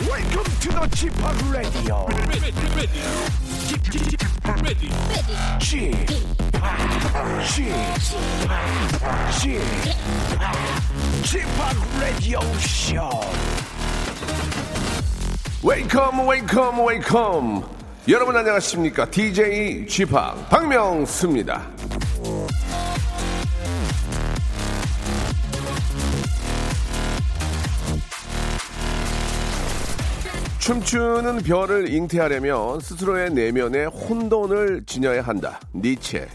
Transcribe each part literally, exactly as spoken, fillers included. Welcome to the 지팍 Radio. 지팍 Radio Show. Welcome, welcome, welcome. 여러분 안녕하십니까? 디제이 지팍 박명수입니다. 춤추는 별을 잉태하려면 스스로의 내면에 혼돈을 지녀야 한다. 니체.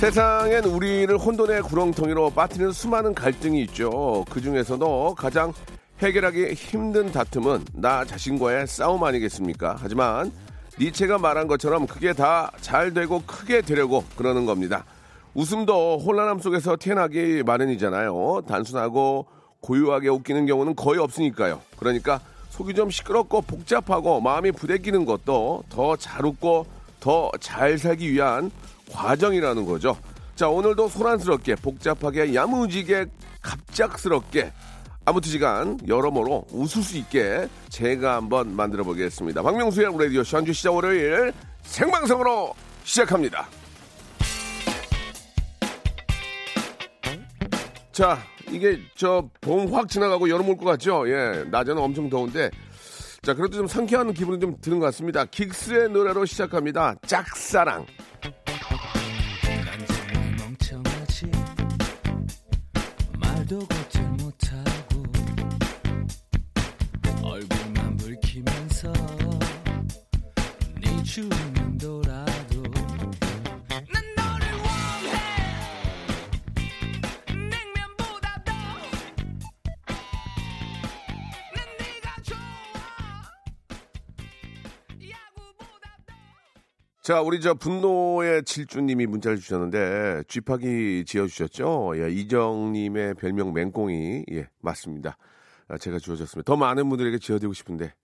세상엔 우리를 혼돈의 구렁텅이로 빠뜨리는 수많은 갈등이 있죠. 그 중에서도 가장 해결하기 힘든 다툼은 나 자신과의 싸움 아니겠습니까? 하지만 니체가 말한 것처럼 그게 다 잘 되고 크게 되려고 그러는 겁니다. 웃음도 혼란함 속에서 태어나기 마련이잖아요. 단순하고 고요하게 웃기는 경우는 거의 없으니까요. 그러니까 속이 좀 시끄럽고 복잡하고 마음이 부대끼는 것도 더 잘 웃고 더 잘 살기 위한 과정이라는 거죠. 자, 오늘도 소란스럽게 복잡하게 야무지게 갑작스럽게 아무튼 시간 여러모로 웃을 수 있게 제가 한번 만들어 보겠습니다. 박명수의 라디오 한주 시작 월요일 생방송으로 시작합니다. 자, 이게 저 봄 확 지나가고 여름 올 것 같죠? 예, 낮에는 엄청 더운데 자, 그래도 좀 상쾌한 기분이 좀 드는 것 같습니다. 긱스의 노래로 시작합니다. 짝사랑. 난장이 멍청하지 말도 거칠 못하 얼굴만 붉히면서 네 주위는 돌아도 난 너를 원해 냉면보다 더 난 네가 좋아 야구보다 더. 자, 우리 저 분노의 칠주님이 문자를 주셨는데 쥐파기 지어주셨죠? 예, 이정님의 별명 맹꽁이. 예, 맞습니다. 제가 주어졌습니다. 더 많은 분들에게 지어드리고 싶은데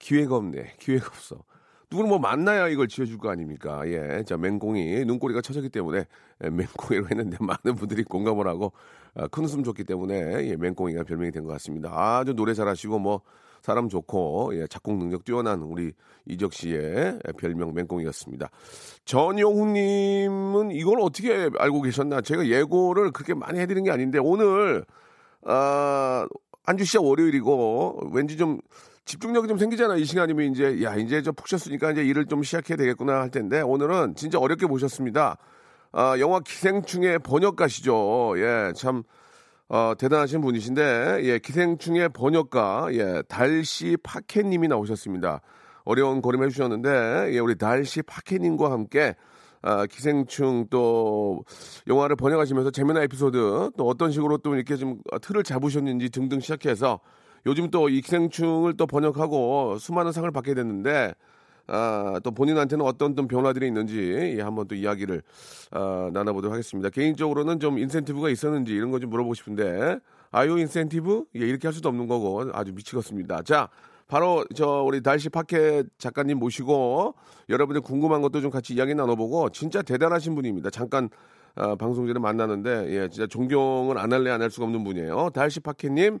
기회가 없네. 기회가 없어. 누구를 뭐 만나야 이걸 지어줄 거 아닙니까? 예, 자, 맹꽁이 눈꼬리가 처졌기 때문에 예, 맹꽁이로 했는데 많은 분들이 공감을 하고 아, 큰 웃음 줬기 때문에 예, 맹꽁이가 별명이 된 것 같습니다. 아주 노래 잘하시고 뭐 사람 좋고 예, 작곡 능력 뛰어난 우리 이적 씨의 별명 맹꽁이였습니다. 전용훈님은 이걸 어떻게 알고 계셨나? 제가 예고를 그렇게 많이 해드린 게 아닌데 오늘 아... 한주 시작 월요일이고 왠지 좀 집중력이 좀 생기잖아요. 이 시간이면 이제 야 이제 저 푹 쉬었으니까 이제 일을 좀 시작해야 되겠구나 할 텐데 오늘은 진짜 어렵게 보셨습니다. 아, 영화 기생충의 번역가시죠. 예, 참 어, 대단하신 분이신데 예, 기생충의 번역가 예, 달씨 파켓님이 나오셨습니다. 어려운 걸음 해주셨는데 예, 우리 달씨 파켓님과 함께 아, 기생충 또 영화를 번역하시면서 재미난 에피소드 또 어떤 식으로 또 이렇게 좀 틀을 잡으셨는지 등등 시작해서 요즘 또 이 기생충을 또 번역하고 수많은 상을 받게 됐는데 아, 또 본인한테는 어떤 또 변화들이 있는지 예, 한번 또 이야기를 아, 나눠보도록 하겠습니다. 개인적으로는 좀 인센티브가 있었는지 이런 거 좀 물어보고 싶은데 아유 인센티브? 예, 이렇게 할 수도 없는 거고 아주 미치겠습니다. 자, 바로 저 우리 달씨 파켓 작가님 모시고 여러분들 궁금한 것도 좀 같이 이야기 나눠보고 진짜 대단하신 분입니다. 잠깐 어, 방송 전에 만나는데 예, 진짜 존경을 안 할래 안 할 수가 없는 분이에요. 달씨 파켓님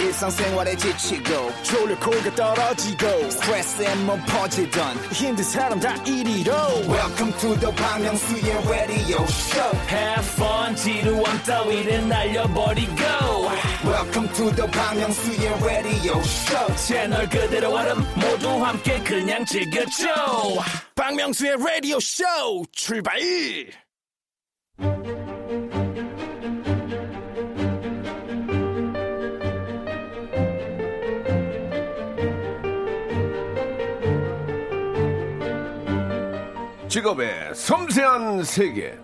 일상생활에 지치고 졸려 코가 떨어지고 스트레스에 몸 퍼지던 힘든 사람 다 이리로 Welcome to the 박명수의 radio show. Have fun 지루한 따위를 날려버리고 Welcome to the 박명수의 radio show. 채널 그대로 얼음 모두 함께 그냥 즐겨줘. 박명수의 radio show 출발. 직업의 섬세한 세계.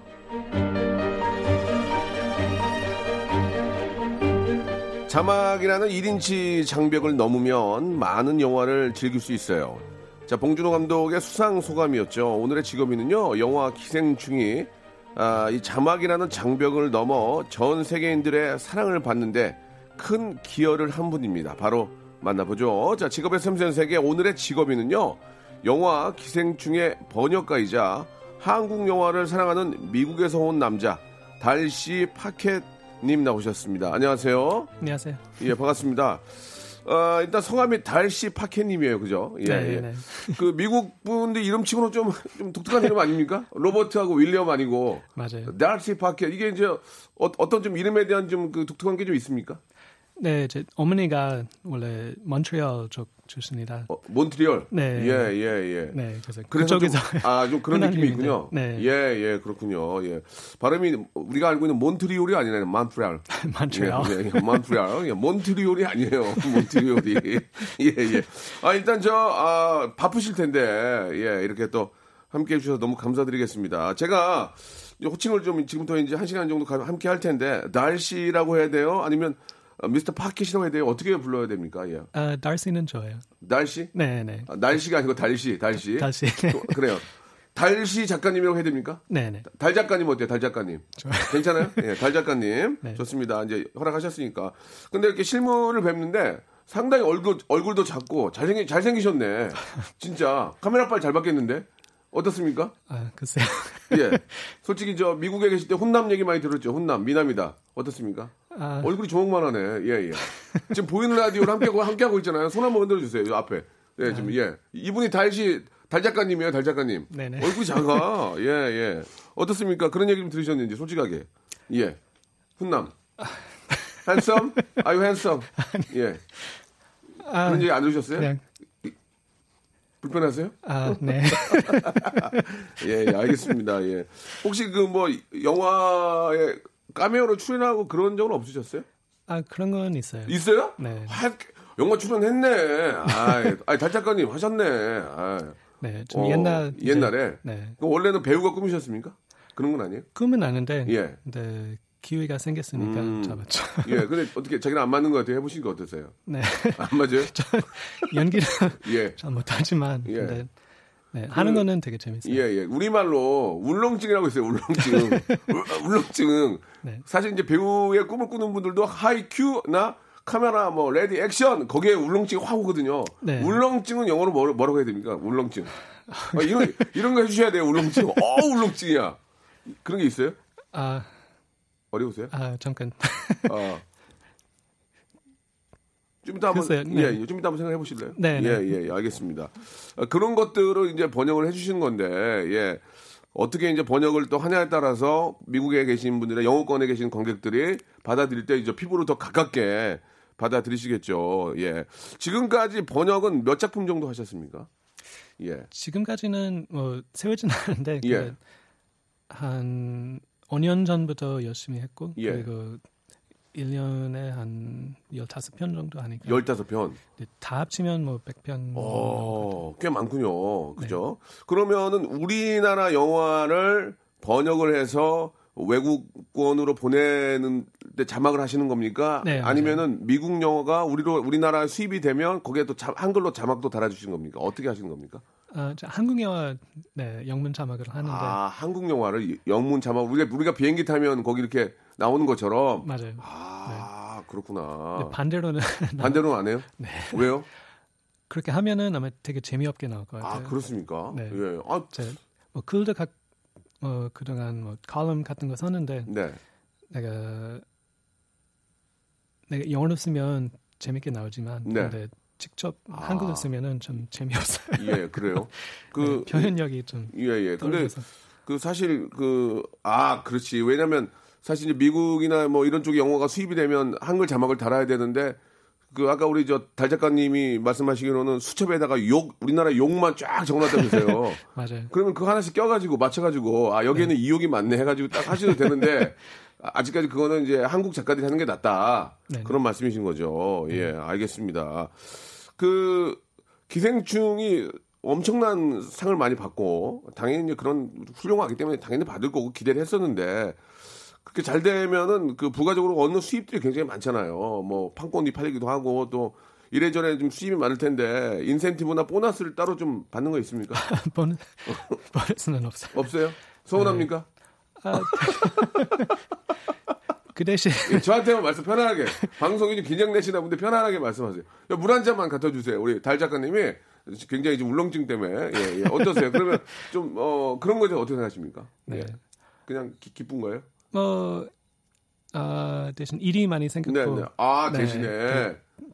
자막이라는 일 인치 장벽을 넘으면 많은 영화를 즐길 수 있어요. 자, 봉준호 감독의 수상 소감이었죠. 오늘의 직업인은요, 영화 기생충이 아, 이 자막이라는 장벽을 넘어 전 세계인들의 사랑을 받는데 큰 기여를 한 분입니다. 바로 만나보죠. 자, 직업의 섬세한 세계 오늘의 직업인은요, 영화 기생충의 번역가이자 한국 영화를 사랑하는 미국에서 온 남자 달씨 파켓 님 나오셨습니다. 안녕하세요. 안녕하세요. 예, 반갑습니다. 어, 일단 성함이 달씨 파켓님이에요, 그죠? 예, 예. 그 미국 분들 이름치고는 좀, 좀 독특한 이름 아닙니까? 로버트하고 윌리엄 아니고. 맞아요. 달씨 파켓 이게 이제 어, 어떤 좀 이름에 대한 좀 그 독특한 게 좀 있습니까? 네, 제 어머니가 원래 몬트리올 쪽 출신이다. 어, 몬트리올. 네, 예, 예, 예. 네, 그래서, 그래서 그쪽에서 좀, 아, 좀 그런 느낌이 있군요. 네, 예, 예, 그렇군요. 예, 발음이 우리가 알고 있는 몬트리올이 아니네요. 몬트리올. 몬트리올. 예, 예, 몬트리올. 예, 몬트리올이 아니에요. 몬트리올이. 예, 예. 아, 일단 저 아, 바쁘실 텐데 예, 이렇게 또 함께 해주셔서 너무 감사드리겠습니다. 제가 호칭을 좀 지금부터 이제 한 시간 정도 함께 할 텐데 날씨라고 해야 돼요? 아니면 미스터 파켓이라고 해야 돼요? 어떻게 불러야 됩니까? 예. 아, 달씨는 저예요. 달씨? 네, 네. 아, 날씨가 아니고 달씨, 달씨. 달씨. 네. 또, 그래요. 달씨 작가님이라고 해야 됩니까? 네, 네. 달 작가님 어때요? 달 작가님. 저... 괜찮아요? 예, 달 작가님. 네. 좋습니다. 이제 허락하셨으니까. 근데 이렇게 실물을 뵙는데 상당히 얼굴 얼굴도 작고 잘생기 잘생기셨네. 진짜 카메라빨 잘 받겠는데. 어떻습니까? 아, 글쎄요. 예. 솔직히 저 미국에 계실 때 혼남 얘기 많이 들었죠. 혼남, 미남이다. 어떻습니까? 아... 얼굴이 조목만 하네. 예, 예. 지금 보이는 라디오를 함께하고, 함께하고 있잖아요. 손 한번 흔들어 주세요. 요 앞에. 예, 지금, 예. 이분이 달씨, 달 작가님이에요, 달 작가님. 네네. 얼굴이 작아. 예, 예. 어떻습니까? 그런 얘기 좀 들으셨는지, 솔직하게. 예. 혼남. Handsome? Are you handsome? 예. 아... 그런 얘기 안 들으셨어요? 그냥... 불편하세요? 아, 네. 예, 예, 알겠습니다. 예. 혹시 그 뭐 영화에 카메오로 출연하고 그런 적은 없으셨어요? 아, 그런 건 있어요. 있어요? 네. 하, 영화 출연했네. 아, 아, 달 작가님 하셨네. 아이. 네, 좀 어, 옛날 이제, 옛날에. 네. 그럼 원래는 배우가 꿈이셨습니까? 그런 건 아니에요? 꿈은 아는데. 예. 근데 기회가 생겼으니까 음, 잡았죠. 예, 근데 어떻게 자기랑 안 맞는 것 같아요? 해보신 거 어떠세요? 네, 안 맞아요? 연기를 예, 잘 못하지만 예, 근데 네, 하는 음, 거는 되게 재밌어요. 예, 예. 우리 말로 울렁증이라고 있어요. 울렁증, 울렁증. 네. 사실 이제 배우의 꿈을 꾸는 분들도 하이큐나 카메라 뭐 레디 액션 거기에 울렁증이 확 오거든요. 네. 울렁증은 영어로 뭐라고, 뭐라고 해야 됩니까? 울렁증. 아, 이런 이런 거 해주셔야 돼요. 울렁증. 어, 울렁증이야. 그런 게 있어요? 아. 어려우세요? 아, 잠깐. 아. 좀 이따 한번 글쎄요, 네. 예, 좀 이따 한번 생각해 보실래요? 네. 예, 네. 예, 알겠습니다. 아, 그런 것들을 이제 번역을 해 주시는 건데, 예. 어떻게 이제 번역을 또 하냐에 따라서 미국에 계신 분들이나 영어권에 계신 관객들이 받아들일 때 이제 피부로 더 가깝게 받아들이시겠죠. 예. 지금까지 번역은 몇 작품 정도 하셨습니까? 예. 지금까지는 뭐 세우진 않는데 그 예. 한 오 년 전부터 열심히 했고 예. 그리고 일 년에 한 십오 편 정도 하니까 십오 편 네, 다 합치면 뭐 백 편 어, 꽤 많군요. 그죠? 네. 그러면은 우리나라 영화를 번역을 해서 외국권으로 보내는데 자막을 하시는 겁니까? 네, 아니면은 미국 영화가 우리로 우리나라 수입이 되면 거기에 또 자, 한글로 자막도 달아주시는 겁니까? 어떻게 하시는 겁니까? 아, 한국 영화 네 영문 자막을 하는데 아 한국 영화를 영문 자막 우리가 우리가 비행기 타면 거기 이렇게 나오는 것처럼 맞아요. 아 네. 그렇구나. 네, 반대로는 반대로는 안 해요? 네. 왜요? 그렇게 하면은 아마 되게 재미없게 나올 것 같아요. 아 그렇습니까? 네. 예. 아 뭐 글도 각 어, 그동안 뭐 칼럼 같은 거 썼는데 네. 내가 내가 영어로 쓰면 재밌게 나오지만 네. 근데 직접 아. 한글로 쓰면은 좀 재미없어요. 예, 그래요. 그 네, 표현력이 좀 예, 예. 떨어져서. 근데 그 사실 그 아, 그렇지. 왜냐면 사실 이제 미국이나 뭐 이런 쪽의 영어가 수입이 되면 한글 자막을 달아야 되는데 그 아까 우리 저 달 작가님이 말씀하시기로는 수첩에다가 욕 우리나라 욕만 쫙 적어놨다면서요. 맞아요. 그러면 그거 하나씩 껴가지고 맞춰가지고 아 여기에는 네. 이 욕이 맞네 해가지고 딱 하셔도 되는데 아직까지 그거는 이제 한국 작가들이 하는 게 낫다 네. 그런 말씀이신 거죠. 네. 예, 알겠습니다. 그 기생충이 엄청난 상을 많이 받고 당연히 그런 훌륭하기 때문에 당연히 받을 거고 기대를 했었는데 그렇게 잘 되면은 그 부가적으로 얻는 수입들이 굉장히 많잖아요. 뭐 판권이 팔리기도 하고 또 이래저래 좀 수입이 많을 텐데 인센티브나 보너스를 따로 좀 받는 거 있습니까? 보는 보너스는 없어요. 없어요? 서운합니까? 네. 아, 그 대신 예, 저한테만 말씀 편안하게 방송이 좀 긴장되시나 본데 편안하게 말씀하세요. 물 한 잔만 갖다 주세요. 우리 달 작가님이 굉장히 이제 울렁증 때문에 예, 예. 어떠세요? 그러면 좀 어, 그런 거에 대해서 어떻게 생각하십니까? 네. 예. 그냥 기, 기쁜 거예요? 뭐 아, 대신 일이 많이 생겼고 네네. 아 대신에 네, 그,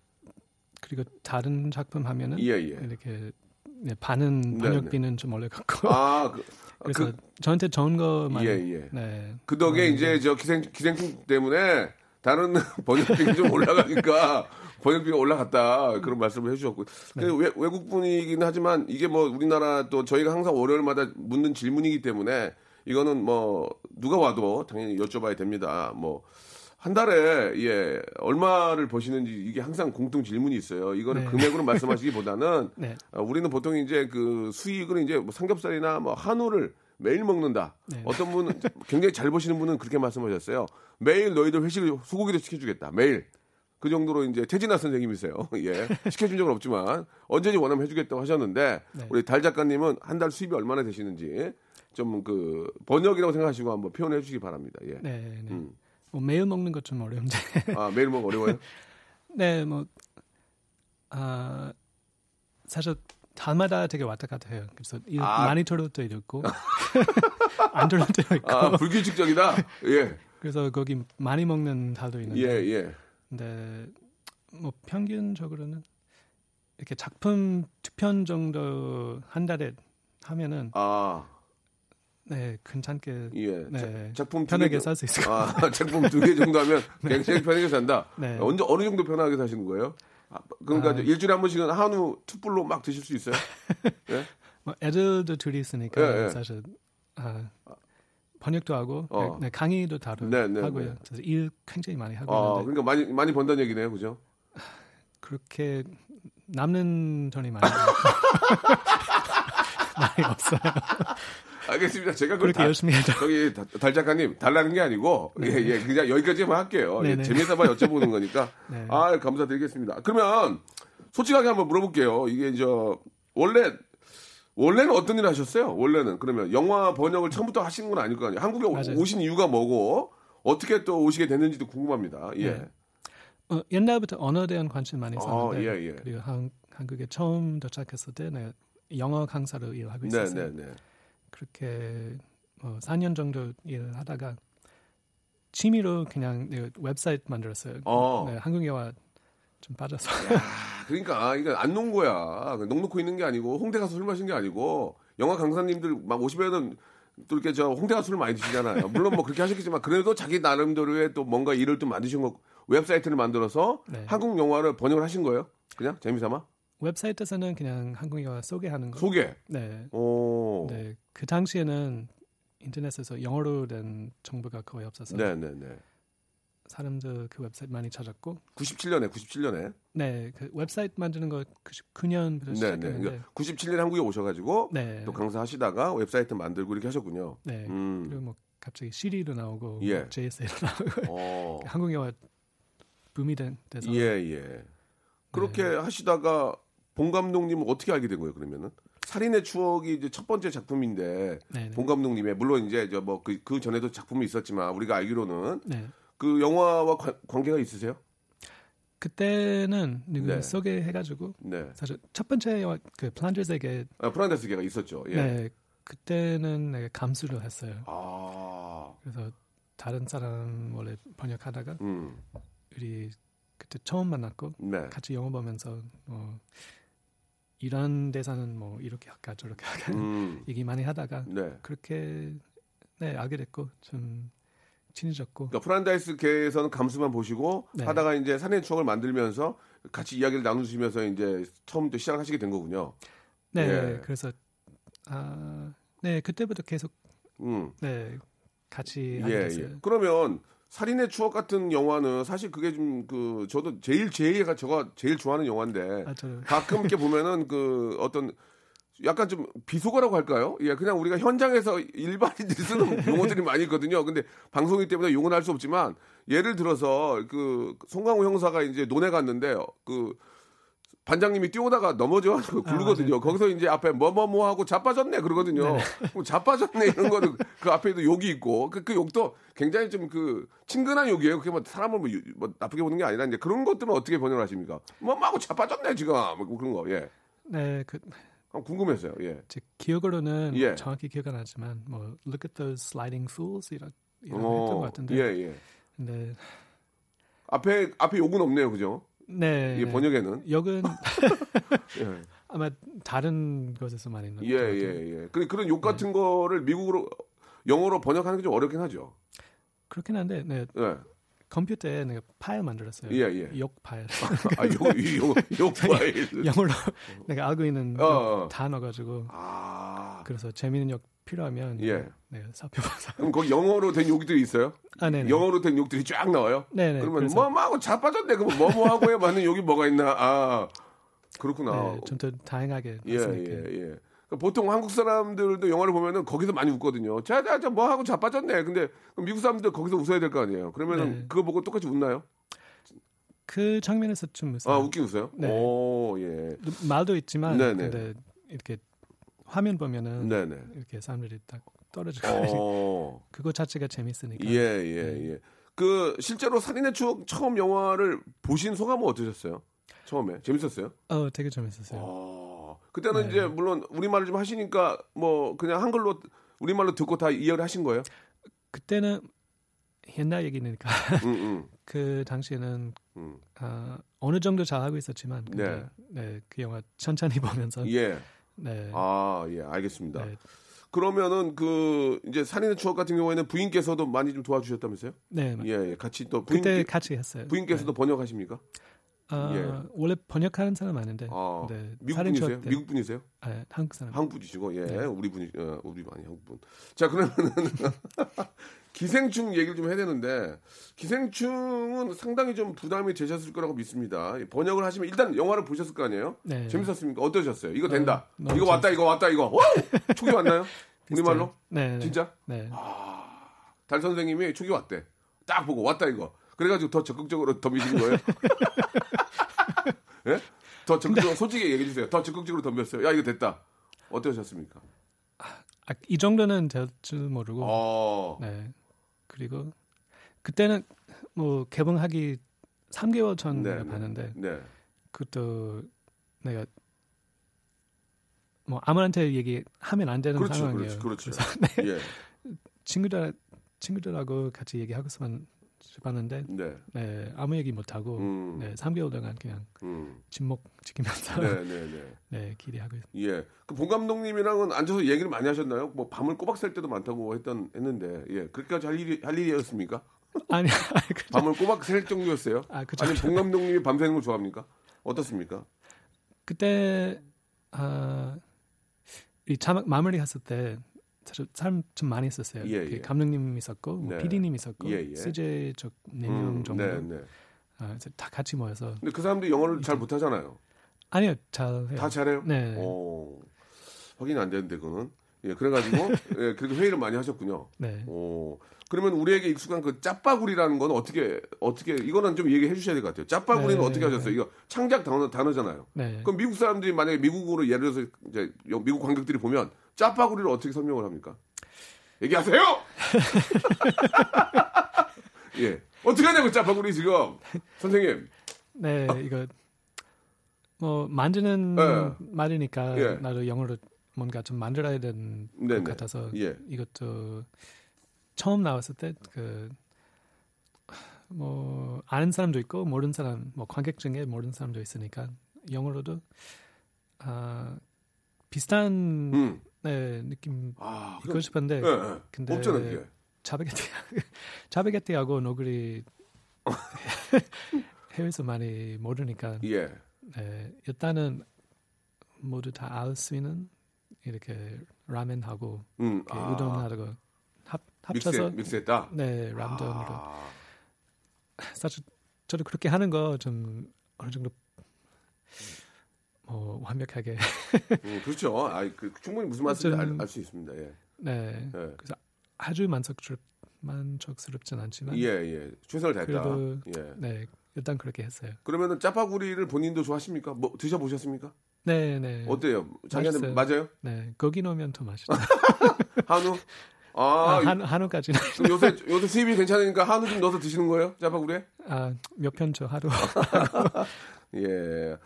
그리고 다른 작품 하면은 예, 예. 이렇게 네, 반은 번역비는 네네. 좀 올라갔고 아, 그, 그래서 그, 저한테 좋은 거 많이 예, 예. 네. 그 덕에 음, 이제 저 기생 기생충 때문에 다른 번역비가 좀 올라가니까 번역비가 올라갔다 그런 말씀을 해주셨고 네. 외, 외국 분이긴 하지만 이게 뭐 우리나라 또 저희가 항상 월요일마다 묻는 질문이기 때문에 이거는 뭐 누가 와도 당연히 여쭤봐야 됩니다. 뭐 한 달에 예 얼마를 버시는지 이게 항상 공통 질문이 있어요. 이거를 네. 금액으로 말씀하시기보다는 네. 어, 우리는 보통 이제 그 수익은 이제 뭐 삼겹살이나 뭐 한우를 매일 먹는다. 네. 어떤 분은 굉장히 잘 버시는 분은 그렇게 말씀하셨어요. 매일 너희들 회식을 소고기도 시켜주겠다. 매일 그 정도로 이제 태진아 선생님이세요. 예 시켜준 적은 없지만 언제든지 원하면 해주겠다고 하셨는데 네. 우리 달 작가님은 한 달 수입이 얼마나 되시는지. 좀 그 번역이라고 생각하시고 한번 표현해 주시기 바랍니다. 예. 네, 네. 음. 뭐 매일 먹는 것 좀 어려운데. 아 매일 먹 어려워요? 네, 뭐 아, 사실 달마다 되게 왔다 갔다 해요. 그래서 아. 많이 들어올 때도 있고 안 들어올 때도 있고. 아 불규칙적이다. 예. 그래서 거기 많이 먹는 달도 있는데. 예, 예. 근데 뭐 평균적으로는 이렇게 작품 두 편 정도 한 달에 하면은. 아. 네, 괜찮게. 예. 네. 작품 편하게 살 수 있을 것 같아요. 아, 작품 두 개 정도 하면 네. 굉장히 편하게 산다. 네. 언제 어느 정도 편하게 사시는 거예요? 아, 그러니까 아, 일주일에 한 번씩은 한우 투뿔로 막 드실 수 있어요? 예? 뭐 애들도 둘이 있으니까 예, 예. 사실 아, 번역도 하고 어. 네, 강의도 다루 네, 네, 하고요. 네. 그래서 일 굉장히 많이 하고 아, 있는데. 그러니까 많이 많이 번다는 얘기네요, 그죠? 그렇게 남는 돈이 많이 많이 없어요. 알겠습니다. 제가 그렇게 다, 열심히 하죠. 거기 달 작가님 달라는 게 아니고 네. 예, 예, 그냥 여기까지만 할게요. 예, 재미있어봐 여쭤보는 거니까. 네. 아 감사드리겠습니다. 그러면 솔직하게 한번 물어볼게요. 이게 저 원래 원래는 어떤 일을 하셨어요? 원래는 그러면 영화 번역을 처음부터 하시는 건 아닐 거 아니에요. 한국에 맞아요. 오신 이유가 뭐고 어떻게 또 오시게 됐는지도 궁금합니다. 예. 네. 어, 옛날부터 언어에 대한 관심 많이 있었는데 어, 예, 예. 그리고 한, 한국에 처음 도착했을 때 네, 영어 강사로 일하고 있었어요. 네, 네, 네. 그렇게 뭐 사 년 정도 일을 하다가 취미로 그냥 웹사이트 만들었어요. 어. 네, 한국 영화 좀 빠져서. 야, 그러니까 이거 안 놓은 거야. 농 놓고 있는 게 아니고 홍대 가서 술 마신 게 아니고 영화 강사님들 막 오시면은 또 이렇게 저 홍대 가서 술 많이 드시잖아요. 물론 뭐 그렇게 하셨겠지만 그래도 자기 나름대로의 또 뭔가 일을 또 만드신 거 웹사이트를 만들어서 네. 한국 영화를 번역을 하신 거예요. 그냥 재미삼아. 웹사이트에서는 그냥 한국 영화 소개하는 거. 소개. 네. 오. 네. 그 당시에는 인터넷에서 영어로 된 정보가 거의 없어서. 네네네. 사람들 그 웹사이트 많이 찾았고. 구십칠 년에 구십칠 년에. 네. 그 웹사이트 만드는 거 구십구 년부터 시작했는데. 그러니까 구십칠 년에 한국에 오셔가지고 네. 또 강사하시다가 웹사이트 만들고 이렇게 하셨군요. 네. 음. 그리고 뭐 갑자기 씨디도 나오고 예. 제이에스에도 나오고 한국 영화 붐이 된 데서. 예예. 그렇게 네. 하시다가 봉 감독님은 어떻게 알게 된 거예요? 그러면은 살인의 추억이 이제 첫 번째 작품인데 네, 네. 봉 감독님의 물론 이제 저 뭐 그 그 전에도 작품이 있었지만 우리가 알기로는 네. 그 영화와 관, 관계가 있으세요? 그때는 누구 네. 소개해가지고 네. 사실 첫 번째 영화 그 플란데스에게 아, 플란데스에게가 있었죠. 예. 네, 그때는 내가 감수를 했어요. 아. 그래서 다른 사람 원래 번역하다가 음. 우리 그때 처음 만났고 네. 같이 영화 보면서 뭐 이런 대사는 뭐 이렇게 할까 저렇게 할까 음. 얘기 많이 하다가 네. 그렇게 네 알게 됐고 좀 친해졌고 그러니까 프란다이스계에서는 감수만 보시고 네. 하다가 이제 살인의 추억을 만들면서 같이 이야기를 나누시면서 이제 처음부터 시작하시게 된 거군요. 네, 예. 그래서 아, 네 그때부터 계속 음. 네 같이 하게 됐어요. 예, 예. 그러면 살인의 추억 같은 영화는 사실 그게 좀 그 저도 제일 제가 제가 제일 좋아하는 영화인데 아, 가끔 이렇게 보면은 그 어떤 약간 좀 비속어라고 할까요? 예, 그냥 우리가 현장에서 일반인들이 쓰는 용어들이 많이 있거든요. 근데 방송이기 때문에 용어는 할 수 없지만 예를 들어서 그 송강호 형사가 이제 논에 갔는데 그 반장님이 뛰어다가 넘어져 가지고 굴르거든요. 아, 거기서 이제 앞에 뭐뭐뭐 하고 자빠졌네 그러거든요. 자빠졌네 이런 거는 그 앞에도 욕이 있고 그, 그 욕도 굉장히 좀 그 친근한 욕이에요. 그게 뭐 사람을 뭐, 뭐 나쁘게 보는 게 아니라 이제 그런 것들은 어떻게 번역하십니까? 뭐뭐하고 자빠졌네 지금 뭐 그런 거. 예. 네, 그 궁금해서요. 예. 제 기억으로는 예. 정확히 기억은 하지만 뭐 look at those sliding fools 이런 이런 했던 것 같은데. 예, 예. 근데 앞에 앞에 욕은 없네요, 그죠? 네. 이 번역에는 욕은 예. 아마 다른 곳에서 많이 있는. 예, 예, 예. 그 그런 욕 같은 네. 거를 미국으로 영어로 번역하는 게 좀 어렵긴 하죠. 그렇긴 한데, 네. 예. 컴퓨터에 내가 파일 만들었어요. 예, 예. 욕 파일. 아, 욕, 욕 파일. 영어로 내가 알고 있는 어, 다 넣어가지고. 아. 그래서 재미있는 욕 필요하면. 예. 내가 살펴봐서. 그럼 거기 영어로 된 욕들이 있어요? 아, 네. 영어로 된 욕들이 쫙 나와요? 네네. 그러면 그래서... 뭐뭐하고 자빠졌네. 그럼 뭐뭐하고에 맞는 욕이 뭐가 있나? 아, 그렇구나. 네, 좀 더 다양하게. 예, 예, 예. 보통 한국 사람들도 영화를 보면은 거기서 많이 웃거든요. 자자자 뭐 하고 자빠졌네. 근데 미국 사람들 거기서 웃어야 될 거 아니에요. 그러면은 네. 그거 보고 똑같이 웃나요? 그 장면에서 좀 웃어요. 아 웃기 웃어요? 네. 오, 예. 말도 있지만 네네. 근데 이렇게 화면 보면은 네네. 이렇게 사람들이 딱 떨어지고 그거 자체가 재밌으니까. 예예 예, 예. 그 실제로 살인의 추억 처음 영화를 보신 소감은 어떠셨어요? 처음에 재밌었어요? 어, 되게 재밌었어요. 오. 그때는 네. 이제 물론 우리말을 좀 하시니까 뭐 그냥 한글로 우리말로 듣고 다 이해를 하신 거예요? 그때는 옛날 얘기니까 음, 음. 그 당시에는 음. 아, 어느 정도 잘하고 있었지만 근데, 네. 네, 그 영화 천천히 보면서 예. 네. 아, 예, 알겠습니다. 네. 그러면은 그 이제 살인의 추억 같은 경우에는 부인께서도 많이 좀 도와주셨다면서요? 네. 예, 예. 같이 또 부인, 그때 같이 했어요. 부인께서도 네. 번역하십니까? 아, 예. 원래 번역하는 사람 많은데 아, 네, 미국 분이세요? 미국 분이세요? 네, 한국 사람. 한국 분이시고, 예, 네. 우리 분이, 어, 우리 많이 한국 분. 자, 그러면은 기생충 얘기를 좀 해야 되는데 기생충은 상당히 좀 부담이 되셨을 거라고 믿습니다. 번역을 하시면 일단 영화를 보셨을 거 아니에요? 네. 재밌었습니까? 어떠셨어요? 이거 된다. 어, 이거 재밌... 왔다, 이거 왔다, 이거. 촉이 왔나요? 우리말로? 네, 진짜? 네. 아, 달 선생님이 촉이 왔대. 딱 보고 왔다 이거. 그래가지고 더 적극적으로 덤비신 거예요? 예? 더 적극적으로 솔직히 얘기해 주세요. 더 적극적으로 덤볐어요. 야 이거 됐다. 어떠셨습니까? 아, 이 정도는 될 줄 모르고. 어. 네. 그리고 그때는 뭐 개봉하기 삼 개월 전에 네, 봤는데 네. 그것도 내가 뭐 아무한테 얘기하면 안 되는 그렇죠, 상황이에요. 그렇죠, 그렇죠. 네. 예. 친구들 친구들하고 같이 얘기하고서만. 봤는데 네. 네, 아무 얘기 못하고 음. 네, 삼 개월 동안 그냥 음. 침묵 지키면서 네, 네, 네. 네, 기대하고 예, 그 봉 감독님이랑은 앉아서 얘기를 많이 하셨나요? 뭐 밤을 꼬박 샐 때도 많다고 했던 했는데 예, 그렇게까지 할 일이 할 일이었습니까? 아니, 아니 그저... 밤을 꼬박 샐 정도였어요? 아, 그저... 아니 봉 감독님이 밤새는 걸 좋아합니까? 어떻습니까? 그때 아, 이 자막 마무리했을 때. 사람 좀 많이 있었어요. 예, 예. 감독님 있었고, 뭐 네. 피디님 있었고, 예, 예. 씨제이 쪽 네 명 음, 정도 네, 네. 아, 다 같이 모여서. 근데 그 사람들이 영어를 잘 못하잖아요. 아니요, 잘해요. 다 잘해요. 네. 오, 확인 안 되는데 그거는. 예, 그래가지고 예, 그렇게 회의를 많이 하셨군요. 네. 오, 그러면 우리에게 익숙한 그 짜파구리라는 건 어떻게 어떻게 이거는 좀 얘기해 주셔야 될 것 같아요. 짜파구리는 네, 어떻게 하셨어요? 이거 창작 단어 단어잖아요. 네. 그럼 미국 사람들이 만약에 미국으로 예를 들어서 이제 미국 관객들이 보면. 짜파구리를 어떻게 설명을 합니까? 얘기하세요! 예. 어떻게 하냐고, 짜파구리 지금. 선생님. 네, 어? 이거, 뭐, 만드는 네. 말이니까, 예. 나도 영어로 뭔가 좀 만들어야 되는 네네. 것 같아서, 예. 이것도 처음 나왔을 때, 그, 뭐, 아는 사람도 있고, 모르는 사람, 뭐, 관객 중에 모르는 사람도 있으니까, 영어로도, 아, 비슷한 음. 네, 느낌 아, 이거 싶은데 네, 네. 근데 없잖아요, 이게. 자베게티 자베게티하고 노그리 해외에서 많이 모르니까 예. 네, 일단은 모두 다 알 수 있는 이렇게 라면하고 음, 이렇게 아. 우동하고 합 합쳐서 믹스, 믹스했다. 네, 람돈으로 아. 사실 저도 그렇게 하는 거 좀 어느 정도 뭐 완벽하게. 음, 그렇죠. 아, 그, 충분히 무슨 말씀인지 알 수 있습니다. 예. 네. 예. 그래서 아주 만족스럽 만족스럽진 않지만. 예, 예. 최선을 다했다. 그래도 예. 네. 일단 그렇게 했어요. 그러면은 짜파구리를 본인도 좋아하십니까? 뭐 드셔 보셨습니까? 네, 네. 어때요? 자기한테 맞아요? 네. 거기 넣으면 더 맛있다. 한우. 아, 아 한, 한우까지는. 요새 요새 수입이 괜찮으니까 한우 좀 넣어서 드시는 거예요? 짜파구리에? 아, 몇 편죠 하루. 예.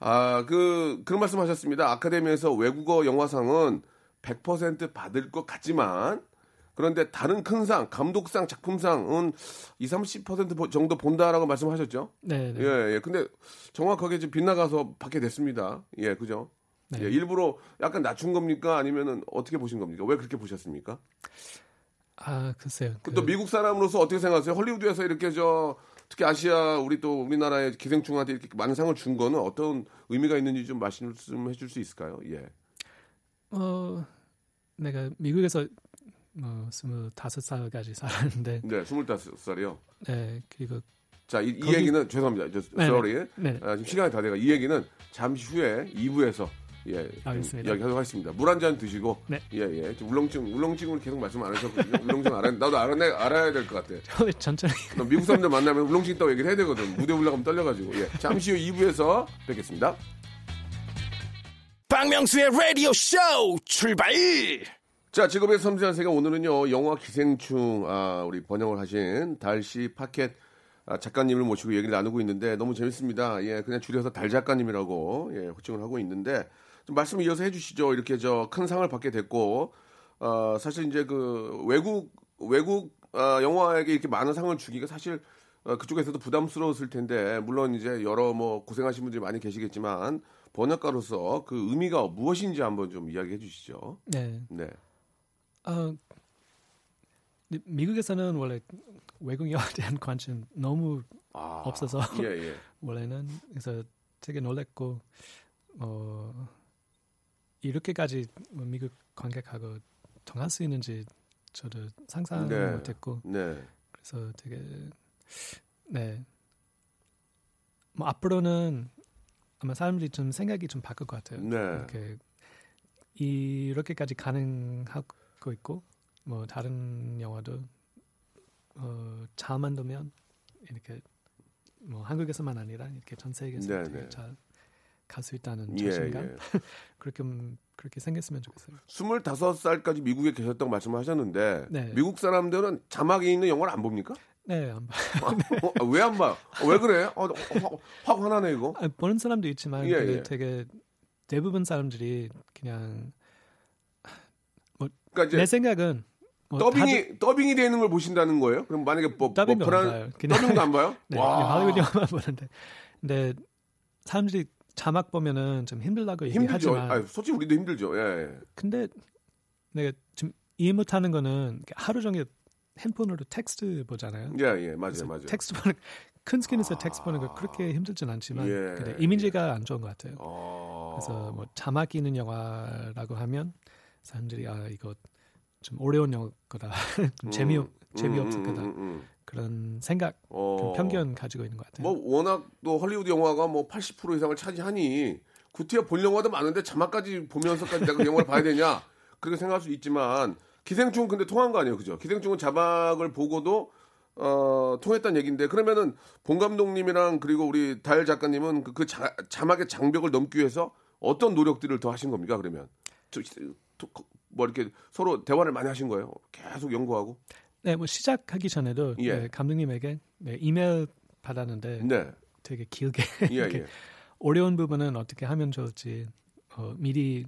아, 그 그런 말씀하셨습니다. 아카데미에서 외국어 영화상은 백 퍼센트 받을 것 같지만 그런데 다른 큰 상, 감독상, 작품상은 이십, 삼십 퍼센트 정도 본다라고 말씀하셨죠? 네. 예, 예. 근데 정확하게 지금 빗나가서 받게 됐습니다. 예, 그죠? 네. 예, 일부러 약간 낮춘 겁니까? 아니면은 어떻게 보신 겁니까? 왜 그렇게 보셨습니까? 아, 글쎄요. 그... 또 미국 사람으로서 어떻게 생각하세요? 헐리우드에서 이렇게 저 특히 아시아 우리 또 우리나라의 기생충한테 이렇게 많은 상을 준 거는 어떤 의미가 있는지 좀 말씀해 줄 수 있을까요? 예. 어, 내가 미국에서 뭐 스물다섯 살까지 살았는데. 네, 스물다섯 살이요. 네, 그리고 자, 이, 거기... 이 얘기는 죄송합니다. sorry. 아, 지금 시간이 다 돼가 이 얘기는 잠시 후에 이 부에서 예, 이야기하도록 하겠습니다. 물 한 잔 드시고, 네. 예, 예. 울렁증, 울렁증을 계속 말씀 안 하셨거든요. 울렁증 알아, 나도 알아내, 알아야 될 것 같아. 천천히. 미국 사람들 만나면 울렁증 있다고 얘기를 해야 되거든. 무대 올라가면 떨려가지고. 예, 잠시 후 이 부에서 뵙겠습니다. 박명수의 라디오 쇼 출발! 자, 직업의 섬세한 세계 오늘은요, 영화 기생충, 아, 우리 번역을 하신 달씨 파켓 아, 작가님을 모시고 얘기를 나누고 있는데 너무 재밌습니다. 예, 그냥 줄여서 달 작가님이라고, 예, 호칭을 하고 있는데 좀 말씀을 이어서 해주시죠. 이렇게 저 큰 상을 받게 됐고, 어, 사실 이제 그 외국, 외국, 어, 영화에게 이렇게 많은 상을 주기가 사실 어, 그쪽에서도 부담스러웠을 텐데, 물론 이제 여러 뭐 고생하신 분들이 많이 계시겠지만, 번역가로서 그 의미가 무엇인지 한번 좀 이야기해 주시죠. 네. 네. 어, 미국에서는 원래 외국 영화에 대한 관심 너무 아, 없어서 예, 예. 원래는 그래서 되게 놀랬고 어, 이렇게까지 미국 관객하고 통할 수 있는지 저도 상상을 네, 못했고 네. 그래서 되게 네 뭐 앞으로는 아마 사람들이 좀 생각이 좀 바뀔 것 같아요. 네. 이렇게 이렇게까지 가능하고 있고 뭐 다른 영화도 어, 잘 만들면 이렇게 뭐 한국에서만 아니라 이렇게 전 세계에서 잘 갈 수 있다는 자신감 예, 예. 그렇게 그렇게 생겼으면 좋겠어요. 스물다섯 살까지 미국에 계셨다고 말씀하셨는데 네. 미국 사람들은 자막이 있는 영화를 안 봅니까? 네, 안 봐요. 아, 왜 안 봐요? 왜 그래? 어, 확, 확 화나네 이거. 아, 보는 사람도 있지만 예, 예. 되게 대부분 사람들이 그냥 뭐, 그러니까 이제, 내 생각은 뭐 더빙이 다들, 더빙이 되는 걸 보신다는 거예요? 그럼 만약에 뭐, 더빙도 뭐, 안 봐요. 그냥, 더빙도 안 봐요? 네, 할리우드 영화만 보는데. 근데 사람들이 자막 보면은 좀 힘들다고 힘들죠. 얘기하지만 아니, 솔직히 우리도 힘들죠. 예, 예. 근데 내가 지금 이해 못하는 거는 하루 종일 핸폰으로 텍스트 보잖아요. 예, 예, 맞아요, 맞아요. 텍스트 보는 큰 스크린에서 아, 텍스트 보는 거 그렇게 힘들진 않지만, 예, 근데 이미지가 예. 안 좋은 것 같아요. 아, 그래서 뭐 자막 있는 영화라고 하면 사람들이 아 이거 좀 어려운 영화 거다, 좀 재미없 음, 재미없을 거다. 음, 음, 음, 음. 그런 생각, 어... 편견 가지고 있는 것 같아요. 뭐 워낙 또 헐리우드 영화가 뭐 팔십 퍼센트 이상을 차지하니 구티에 볼 영화도 많은데 자막까지 보면서까지 내가 영화를 봐야 되냐 그렇게 생각할 수 있지만 기생충은 근데 통한 거 아니에요, 그죠? 기생충은 자막을 보고도 어, 통했다는 얘기인데 그러면은 봉 감독님이랑 그리고 우리 달 작가님은 그, 그 자, 자막의 장벽을 넘기 위해서 어떤 노력들을 더 하신 겁니까? 그러면 저, 저, 뭐 이렇게 서로 대화를 많이 하신 거예요? 계속 연구하고? 네, 뭐 시작하기 전에도 예. 네, 감독님에게 네, 이메일 받았는데 네. 되게 길게 예, 이렇게 예. 어려운 부분은 어떻게 하면 좋을지 어, 미리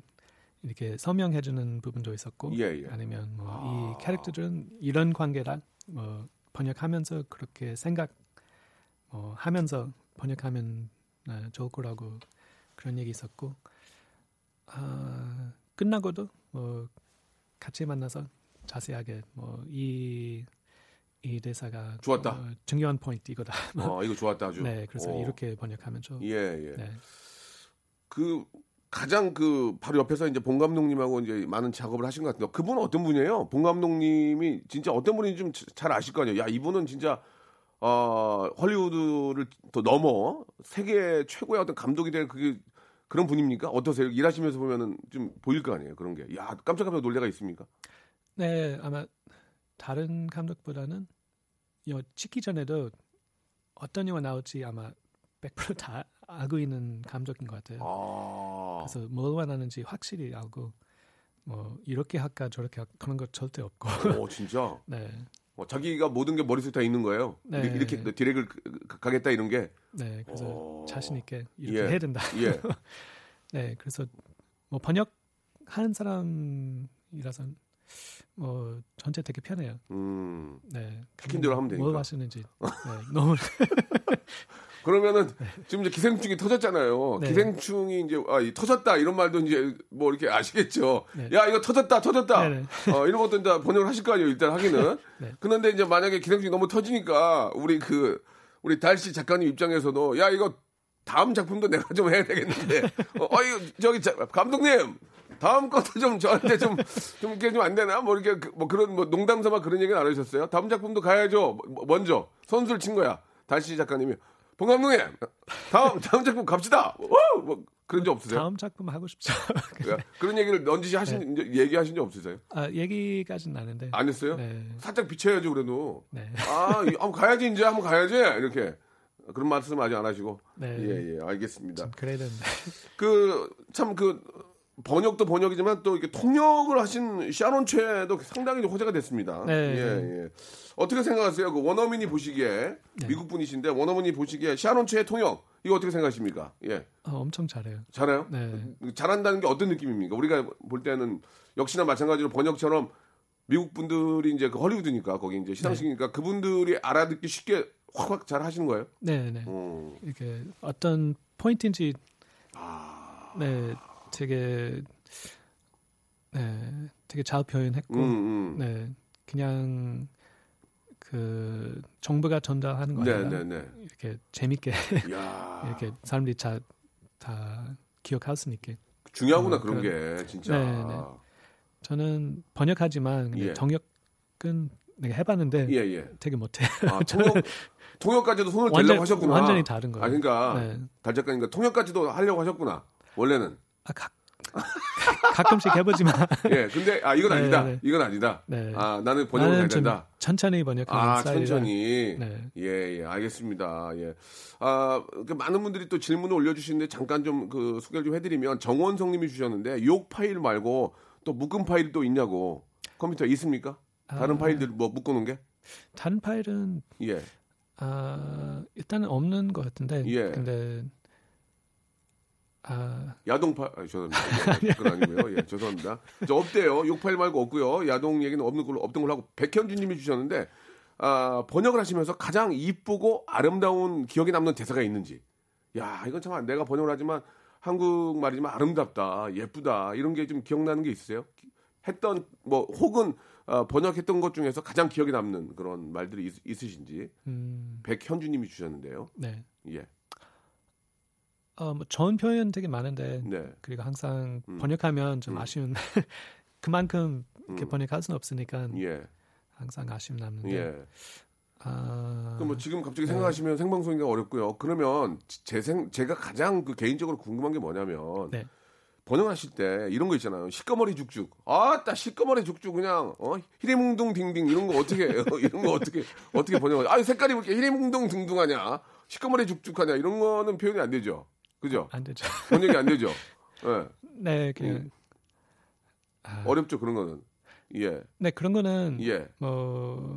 이렇게 서명해주는 부분도 있었고 예, 예. 아니면 뭐 아... 이 캐릭터들은 이런 관계라 뭐 번역하면서 그렇게 생각 뭐 하면서 번역하면 아, 좋을 거라고 그런 얘기 있었고 아, 끝나고도 뭐 같이 만나서 자세하게 뭐 이 이 대사가 좋았다. 어, 중요한 포인트 이거다. 어, 이거 좋았다 아주. 네, 그래서 오. 이렇게 번역하면 좀. 예, 예. 네. 그 가장 그 바로 옆에서 이제 봉 감독님하고 이제 많은 작업을 하신 것 같은데 그분은 어떤 분이에요? 봉 감독님이 진짜 어떤 분인지 좀 잘 아실 거 아니에요. 야, 이분은 진짜 어, 헐리우드를 더 넘어 세계 최고의 어떤 감독이 될 그게 그런 분입니까? 어떠세요? 일하시면서 보면은 좀 보일 거 아니에요, 그런 게. 야, 깜짝깜짝 놀래가 있습니까? 네, 아마 다른 감독보다는 이 찍기 전에도 어떤 영화 나올지 아마 백 퍼센트 다 알고 있는 감독인 것 같아요. 아~ 그래서 뭘 원하는지 확실히 알고 뭐 이렇게 할까 저렇게 할까 그런 거 절대 없고. 오, 진짜? 네. 어, 자기가 모든 게 머릿속에 다 있는 거예요. 네. 이렇게, 이렇게 디렉을 가겠다 이런 게. 네, 그래서 오. 자신 있게 이렇게 예. 해야 된다. 예. 네, 그래서 뭐 번역하는 사람이라서 뭐 전체 되게 편해요. 음. 네. 시킨 대로 하면 되니까. 뭘 하시는지. 네, 너무. 그러면은 네. 지금 이제 기생충이 터졌잖아요. 네. 기생충이 이제 아, 이, 터졌다 이런 말도 이제 뭐 이렇게 아시겠죠. 네. 야 이거 터졌다 터졌다. 네, 네. 어, 이런 것도 이제 번역을 하실 거 아니에요. 일단 하기는. 네. 그런데 이제 만약에 기생충이 너무 터지니까 우리 그 우리 달씨 작가님 입장에서도 야 이거 다음 작품도 내가 좀 해야 되겠는데. 어, 어 이거 저기 자, 감독님 다음 것도 좀 저한테 좀 좀 이렇게 좀 안 되나? 뭐 이렇게 뭐 그런 뭐 농담삼아 그런 얘기는 안 하셨어요? 다음 작품도 가야죠. 먼저 선수를 친 거야. 달씨 작가님이. 봉 감독님, 다음 다음 작품 갑시다. 오! 뭐 그런 적 없으세요? 다음 작품 하고 싶죠. 그런 얘기를 넌지시 하신 네. 얘기하신 적 없으세요? 아 얘기까지는 안 했는데. 안 했어요? 네. 살짝 비춰야죠 그래도. 네. 아 한번 가야지 이제 한번 가야지 이렇게 그런 말씀 아직 안 하시고. 네. 예예 예, 알겠습니다. 그래야 되는데. 그 참 그 번역도 번역이지만 또 이렇게 통역을 하신 샤론 최도 상당히 호재가 됐습니다. 네. 예, 예. 어떻게 생각하세요? 그 원어민이 보시기에 네. 미국 분이신데 원어민이 보시기에 샤론 최의 통역 이거 어떻게 생각하십니까? 예. 어, 엄청 잘해요. 잘해요? 네. 잘한다는 게 어떤 느낌입니까? 우리가 볼 때는 역시나 마찬가지로 번역처럼 미국 분들이 이제 그 헐리우드니까 거기 이제 시상식이니까 네. 그분들이 알아듣기 쉽게 확확 잘 하시는 거예요? 네, 네. 오. 이렇게 어떤 포인트인지 아. 네. 되게 네, 되게 잘 표현했고, 음, 음. 네, 그냥 그 정부가 전달하는 거니까 네, 네, 네. 이렇게 재밌게 이렇게 사람들이 다, 다 기억할 수 있게 중요하구나 어, 그런, 그런 게 진짜. 네, 네. 저는 번역하지만 예. 정역은 내가 해봤는데 예, 예. 되게 못해. 아, 통역 통역까지도 손을 완전, 대려고 하셨구나. 완전히 다른 거예요. 아, 그러니까 네. 달 작가니까 통역까지도 하려고 하셨구나. 원래는. 아, 가, 가끔씩 해보지만. 예, 근데 아 이건 아니다. 네, 네. 이건 아니다. 네. 아 나는 번역을 해야 된다. 천천히 번역하는 아, 스타일이라. 천천히. 네. 예, 예, 알겠습니다. 예, 아 많은 분들이 또 질문을 올려주시는데 잠깐 좀 그 소개를 좀 해드리면 정원성님이 주셨는데 욕 파일 말고 또 묶은 파일 또 있냐고 컴퓨터에 있습니까? 다른 아, 파일들 뭐 묶어놓은 게? 다른 파일은 예, 아 일단은 없는 것 같은데. 예. 근데 아... 야동파 아니, 죄송합니다. 예, 그건 아니고요. 예, 죄송합니다. 저 없대요. 욕파일 말고 없고요. 야동 얘기는 없는 걸로 없던 걸로 하고 백현주님이 주셨는데 아, 번역을 하시면서 가장 이쁘고 아름다운 기억에 남는 대사가 있는지. 야 이건 참 내가 번역을 하지만 한국 말이지만 아름답다, 예쁘다 이런 게 좀 기억나는 게 있으세요? 했던 뭐 혹은 어, 번역했던 것 중에서 가장 기억에 남는 그런 말들이 있, 있으신지. 음... 백현주님이 주셨는데요. 네. 예. 어, 뭐 좋은 표현 되게 많은데 네. 그리고 항상 음. 번역하면 좀 음. 아쉬운 그만큼 이렇게 음. 번역할 수는 없으니까 예. 항상 아쉬움 남는데 예. 아... 그럼 뭐 지금 갑자기 네. 생각하시면 생방송이니까 어렵고요. 그러면 제 생, 제가 가장 그 개인적으로 궁금한 게 뭐냐면 네. 번역하실 때 이런 거 있잖아요. 시꺼머리 죽죽. 아따 시꺼머리 죽죽 그냥 어? 히리뭉둥 딩딩 이런 거 어떻게 이런 거 어떻게 어떻게 번역을 아 색깔이 이렇게 히리뭉둥 둥둥하냐 시꺼머리 죽죽하냐 이런 거는 표현이 안 되죠. 그죠? 안 되죠. 번역이 안 되죠. 네, 네 그냥 음. 아... 어렵죠 그런 거는. 예. 네 그런 거는 예. 뭐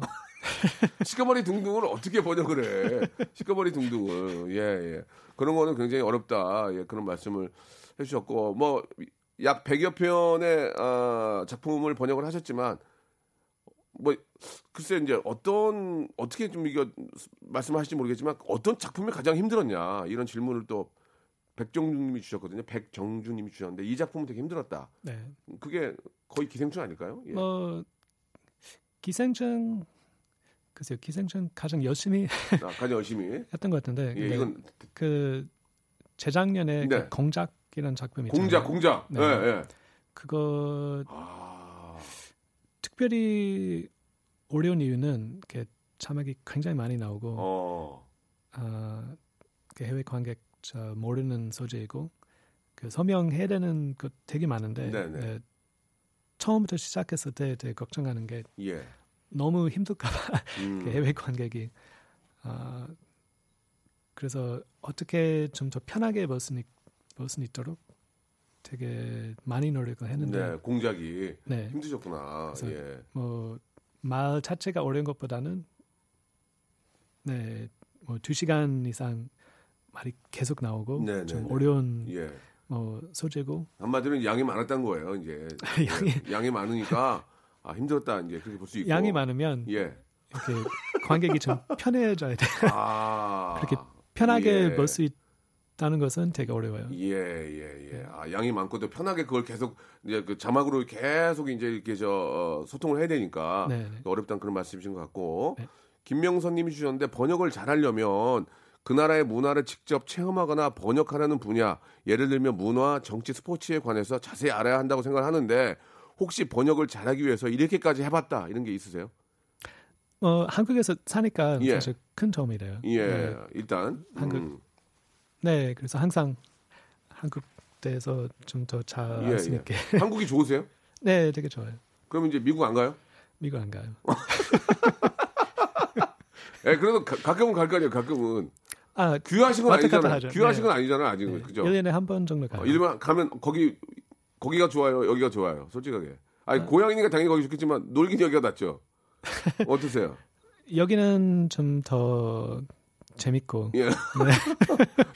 시꺼머리 둥둥을 어떻게 번역을 해? 시꺼머리 둥둥을 예예 예. 그런 거는 굉장히 어렵다. 예 그런 말씀을 해주셨고 뭐 약 백여 편의 어, 작품을 번역을 하셨지만 뭐 글쎄 이제 어떤 어떻게 좀 이거 말씀하실지 모르겠지만 어떤 작품이 가장 힘들었냐 이런 질문을 또 백정준님이 주셨거든요. 백정준님이 주셨는데 이 작품은 되게 힘들었다. 네. 그게 거의 기생충 아닐까요? 예. 뭐 기생충 글쎄요. 기생충 가장 열심히 아, 가장 열심히 했던 것 같은데. 예, 이건 그 재작년에 네. 그 공작이라는 작품이 공작, 있잖아요. 공작. 네. 예, 예. 그거 아... 특별히 어려운 이유는 이렇게 자막이 굉장히 많이 나오고 어... 아, 그 해외 관객 모르는 소재이고 그 서명해야 되는 것 되게 많은데 네, 처음부터 시작했을 때 되게 걱정하는 게 예. 너무 힘들까 봐 음. 그 해외 관객이 어, 그래서 어떻게 좀 더 편하게 볼 수 있도록 되게 많이 노력을 했는데 네, 공작이 네. 힘드셨구나. 예. 뭐 말 자체가 어려운 것보다는 네, 뭐 두 시간 이상 말이 계속 나오고 네네네. 좀 어려운 예. 어, 소재고 한마디로 양이 많았다는 거예요. 이제 양이, 양이 많으니까 아 힘들었다 이제 그렇게 볼 수 있고 양이 많으면 예. 이렇게 관객이 좀 편해져야 돼. 아, 그렇게 편하게 예. 볼 수 있다는 것은 되게 어려워요. 예예예. 예, 예. 아 양이 많고도 편하게 그걸 계속 이제 그 자막으로 계속 이제 이렇게 저 어, 소통을 해야 되니까 네네. 어렵다는 그런 말씀이신 것 같고 네. 김명선님이 주셨는데 번역을 잘하려면 그 나라의 문화를 직접 체험하거나 번역하려는 분야, 예를 들면 문화, 정치, 스포츠에 관해서 자세히 알아야 한다고 생각하는데 혹시 번역을 잘하기 위해서 이렇게까지 해봤다 이런 게 있으세요? 어 한국에서 사니까 예. 사실 큰 도움이래요. 예, 네. 일단 한국. 음. 네, 그래서 항상 한국 대해서 좀 더 잘 알 수 있게. 예, 예. 한국이 좋으세요? 네, 되게 좋아요. 그럼 이제 미국 안 가요? 미국 안 가요. 예, 그래도 가, 가끔은 갈 거예요. 가끔은. 아, 귀화하신 건 아니잖아요. 귀화하신 건 네. 아니잖아요. 아직 네. 그죠? 일 년에 한 번 정도 가요. 어, 일 년 가면 거기 거기가 좋아요. 여기가 좋아요. 솔직하게. 아니 아. 고향이니까 당연히 거기 좋겠지만 놀긴 여기가 낫죠. 어떠세요? 여기는 좀 더 재밌고. 예. 네.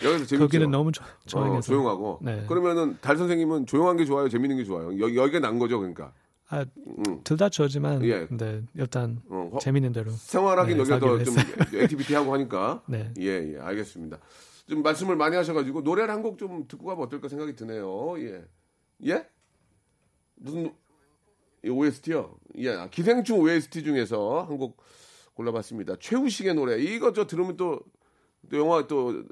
여기서 재밌죠. 거기는 너무 조, 어, 조용하고. 네. 그러면은 달 선생님은 조용한 게 좋아요. 재밌는 게 좋아요. 여기 여기가 난 거죠. 그러니까. 아, 음. 둘 다 좋지만, 예. 네, 일단 어, 허, 재밌는 대로 생활하기 네, 여기가 더 좀 액티비티 하고 하니까, 네, 예, 예, 알겠습니다. 좀 말씀을 많이 하셔가지고 노래를 한 곡 좀 듣고 가면 어떨까 생각이 드네요. 예, 예, 무슨 오에스티요? 예, 기생충 오에스티 중에서 한 곡 골라봤습니다. 최우식의 노래. 이거 저 들으면 또, 또 영화 또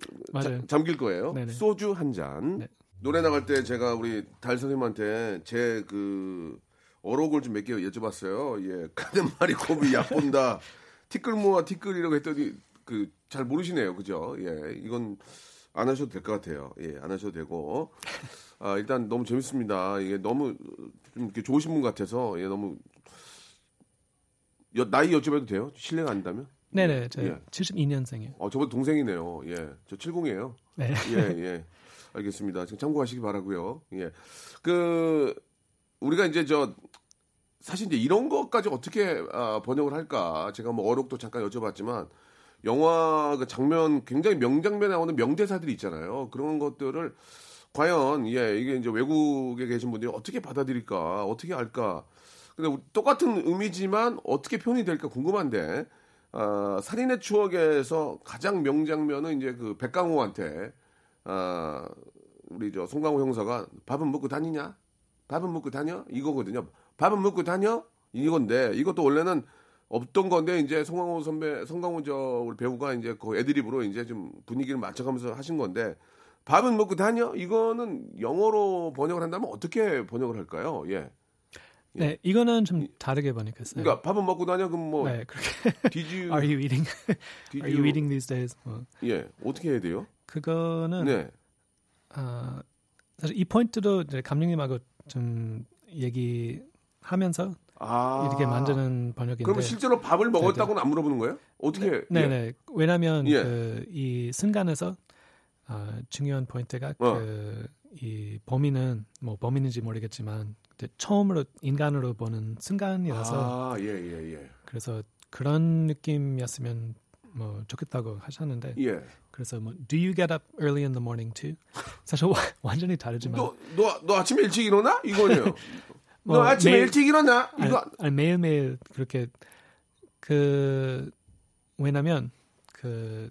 자, 잠길 거예요. 네네. 소주 한 잔. 네. 노래 나갈 때 제가 우리 달 선생님한테 제 그 어록을 좀 몇 개 여쭤봤어요. 예, 가는 말이 고비 약 본다. 티끌모아 티끌이라고 했더니 그 잘 모르시네요, 그죠? 예, 이건 안 하셔도 될 것 같아요. 예, 안 하셔도 되고. 아 일단 너무 재밌습니다. 이게 너무 좀 이렇게 좋으신 분 같아서 예, 너무 여, 나이 여쭤봐도 돼요? 실례가 아니다면? 네네, 저 예. 칠십이 년생이에요. 어, 저보다 동생이네요. 예, 저 칠십이에요. 네. 예, 예, 알겠습니다. 지금 참고하시기 바라고요. 예, 그. 우리가 이제 저 사실 이제 이런 것까지 어떻게 아, 번역을 할까 제가 뭐 어록도 잠깐 여쭤봤지만 영화 그 장면 굉장히 명장면에 나오는 명대사들이 있잖아요. 그런 것들을 과연 예 이게 이제 외국에 계신 분들이 어떻게 받아들일까 어떻게 알까. 근데 우리 똑같은 의미지만 어떻게 표현이 될까 궁금한데 아, 살인의 추억에서 가장 명장면은 이제 그 백강호한테 아, 우리 저 송강호 형사가 밥은 먹고 다니냐? 밥은 먹고 다녀? 이거거든요. 밥은 먹고 다녀? 이건데 이것도 원래는 없던 건데 이제 송강호 선배, 송강호 저 우리 배우가 이제 그 애드립으로 이제 좀 분위기를 맞춰가면서 하신 건데 밥은 먹고 다녀? 이거는 영어로 번역을 한다면 어떻게 번역을 할까요? 예. 네, 예. 이거는 좀 다르게 번역했어요. 그러니까 밥은 먹고 다녀? 그럼 뭐? 네, 그렇게. Did you? Are you eating? Are you eating these days? 뭐. 예, 어떻게 해야 돼요? 그거는. 네. 아 사실 이 포인트도 감독님하고 좀 얘기하면서 아~ 이렇게 만드는 번역인데 그럼 실제로 밥을 먹었다고는 안 물어보는 거예요? 어떻게? 네네. 예. 왜냐하면 예. 그 이 순간에서 어, 중요한 포인트가 어. 그 이 범인은 뭐 범인인지 모르겠지만 처음으로 인간으로 보는 순간이라서 아, 예, 예, 예. 그래서 그런 느낌이었으면 뭐 좋겠다고 하셨는데 예. 그래서 뭐 Do you get up early in the morning too? 사실 와, 완전히 다르지만 너 너 너 아침에 일찍 일어나? 이거네요. 뭐 너 아침에 매일, 일찍 일어나? 이거 아니, 아니, 매일매일 그렇게 그 왜냐면 그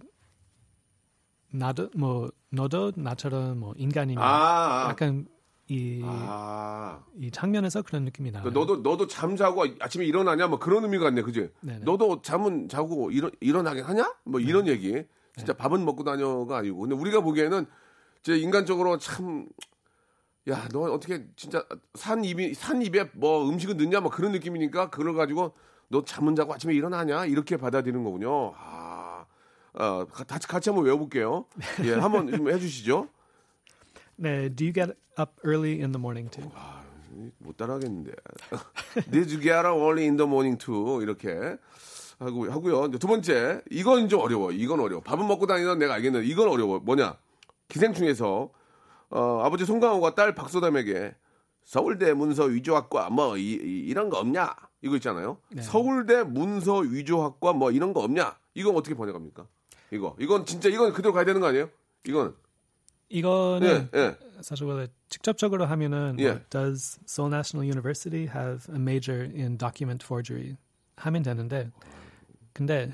나도 뭐 너도 나처럼 뭐 인간이면 아, 약간 이, 아. 이 장면에서 그런 느낌이 나요. 너도 너도 잠 자고 아침에 일어나냐? 뭐 그런 의미가 있네, 그지? 너도 잠은 자고 일어 일어나긴 하냐? 뭐 이런 네네. 얘기. 진짜 네. 밥은 먹고 다녀가 아니고. 근데 우리가 보기에는 제 인간적으로 참 야, 너 어떻게 진짜 산 입이 산 입에 뭐 음식은 넣냐? 뭐 그런 느낌이니까 그걸 가지고 너 잠은 자고 아침에 일어나냐? 이렇게 받아들이는 거군요. 아, 아 같이 같이 한번 외워볼게요. 예, 한번 좀 해주시죠. 네, do you get up early in the morning too? 아, 못 따라하겠는데. Did you get up early in the morning too? 이렇게 하고, 하고요. 두 번째, 이건 좀 어려워. 이건 어려워. 밥은 먹고 다니던 내가 알겠는데 이건 어려워. 뭐냐? 기생충에서 어, 아버지 송강호가 딸 박소담에게 서울대 문서 위조학과 뭐 이, 이, 이런 거 없냐? 이거 있잖아요. 네. 서울대 문서 위조학과 뭐 이런 거 없냐? 이건 어떻게 번역합니까? 이거. 이건 진짜 이건 그대로 가야 되는 거 아니에요? 이건. 이거는 예, 예. 사실 원래 직접적으로 하면은 예. Does Seoul National University have a major in document forgery? 하면 되는데 근데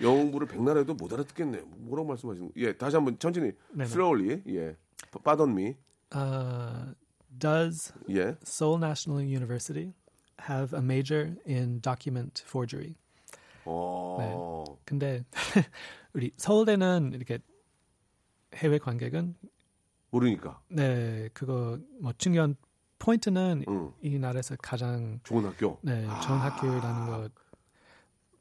영어 공부를 백날 해도 못 알아듣겠네요. 뭐라고 말씀하시는? 예, 다시 한번 천천히 네네. slowly. 예. Pardon me. Uh, does 예. Seoul National University have a major in document forgery? 오. 네. 근데 우리 서울대는 이렇게 해외 관객은 모르니까. 네, 그거 뭐 중요한 포인트는 응. 이 나라에서 가장 좋은 학교. 네, 아~ 좋은 학교라는 거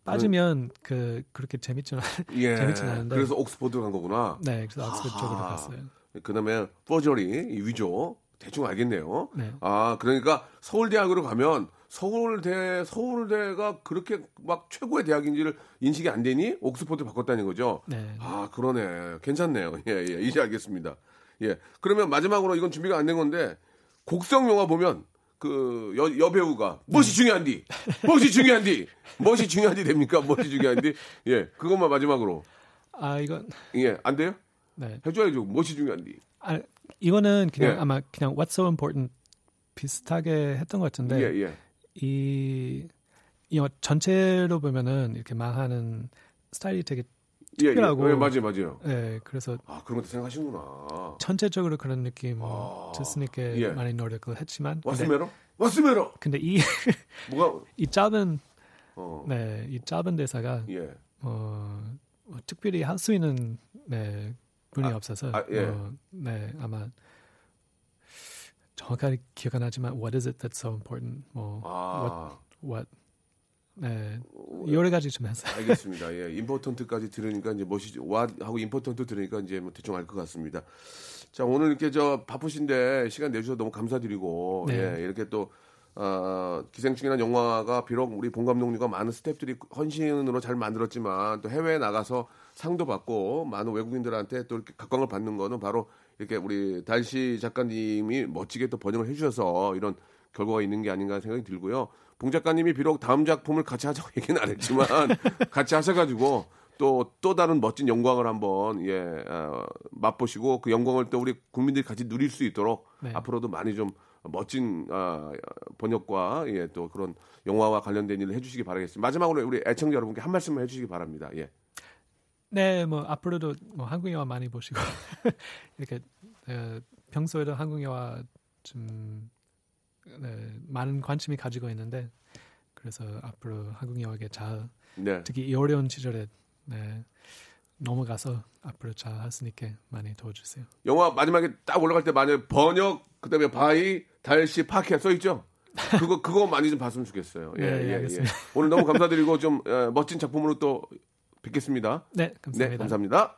빠지면 아~ 그 그렇게 재밌지는 예, 재밌지는 않은데. 그래서 옥스퍼드 간 거구나. 네, 그래서 옥스퍼드 쪽으로 갔어요. 그다음에 포저리 위조 대충 알겠네요. 네. 아, 그러니까 서울대학으로 가면 서울대 서울대가 그렇게 막 최고의 대학인지를 인식이 안 되니 옥스퍼드 바꿨다는 거죠. 네. 아, 그러네. 괜찮네요. 예, 예. 이제 알겠습니다. 예. 그러면 마지막으로 이건 준비가 안 된 건데 곡성 영화 보면 그 여, 여배우가 무엇이 중요한디? 무엇이 중요한디? 무엇이 중요한디 됩니까? 무엇이 중요한디? 예. 그것만 마지막으로. 아, 이건 예, 안 돼요? 네. 해 줘야죠. 무엇이 중요한디? 아, 이거는 그냥 예. 아마 그냥 what's so important 비슷하게 했던 것 같은데. 예, 예. 이, 이 영화 전체로 보면은 이렇게 말하는 스타일이 되게 특별하고 예, 예, 맞아요, 맞아요. 예, 그래서 아 그런 것도 생각하시는구나. 전체적으로 그런 느낌 드스니까 아, 예. 많이 노력을 했지만 왔으메로, 왔으메로. 근데 이 뭐가 이 짧은 어. 네, 이 짧은 대사가 예. 어, 뭐 특별히 할 수 있는 네, 분이 아, 없어서 아, 예. 어, 네 아마. 정확하게 기억 안 나지만 what is it that's so important? 뭐 아. what, what 네 여러 가지 좀 해서 알겠습니다. 예, important까지 들으니까 이제 뭐지 what 하고 important 들으니까 이제 뭐 대충 알 것 같습니다. 자 오늘 이렇게 저 바쁘신데 시간 내주셔서 너무 감사드리고 네. 예, 이렇게 또 어, 기생충이라는 영화가 비록 우리 본 감독님과 많은 스태프들이 헌신으로 잘 만들었지만 또 해외에 나가서 상도 받고 많은 외국인들한테 또 이렇게 각광을 받는 거는 바로 이렇게 우리 달씨 작가님이 멋지게 또 번역을 해주셔서 이런 결과가 있는 게 아닌가 생각이 들고요. 봉 작가님이 비록 다음 작품을 같이 하자고 얘기는 안 했지만 같이 하셔가지고 또, 또 다른 멋진 영광을 한번 예, 어, 맛보시고 그 영광을 또 우리 국민들이 같이 누릴 수 있도록 네. 앞으로도 많이 좀 멋진 어, 번역과 예, 또 그런 영화와 관련된 일을 해주시기 바라겠습니다. 마지막으로 우리 애청자 여러분께 한 말씀만 해주시기 바랍니다. 예. 네, 뭐 앞으로도 뭐 한국 영화 많이 보시고 이렇게 어, 평소에도 한국 영화 좀 네, 많은 관심이 가지고 있는데 그래서 앞으로 한국 영화에 잘 네. 특히 이 어려운 시절에 네, 넘어가서 앞으로 잘 할 수 있게 많이 도와주세요. 영화 마지막에 딱 올라갈 때 만약에 번역 그다음에 바이 달씨 파켓 써 있죠? 그거 그거 많이 좀 봤으면 좋겠어요. 예, 네, 예, 알겠습니다. 예. 오늘 너무 감사드리고 좀 예, 멋진 작품으로 또. 뵙겠습니다. 네, 감사합니다. 네, 감사합니다.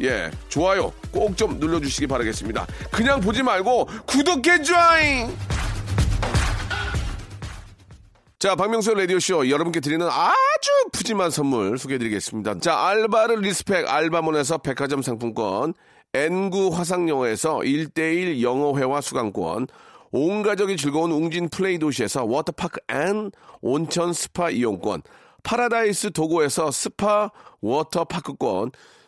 예, 좋아요 꼭 좀 눌러주시기 바라겠습니다. 그냥 보지 말고 구독해 줘잉! 자, 박명수의 라디오쇼 여러분께 드리는 아주 푸짐한 선물 소개해드리겠습니다. 자, 알바를 리스펙 알바몬에서 백화점 상품권, 엔구 화상영어에서 일 대일 영어회화 수강권, 온 가족이 즐거운 웅진 플레이 도시에서 워터파크 앤 온천 스파 이용권, 파라다이스 도고에서 스파 워터파크권,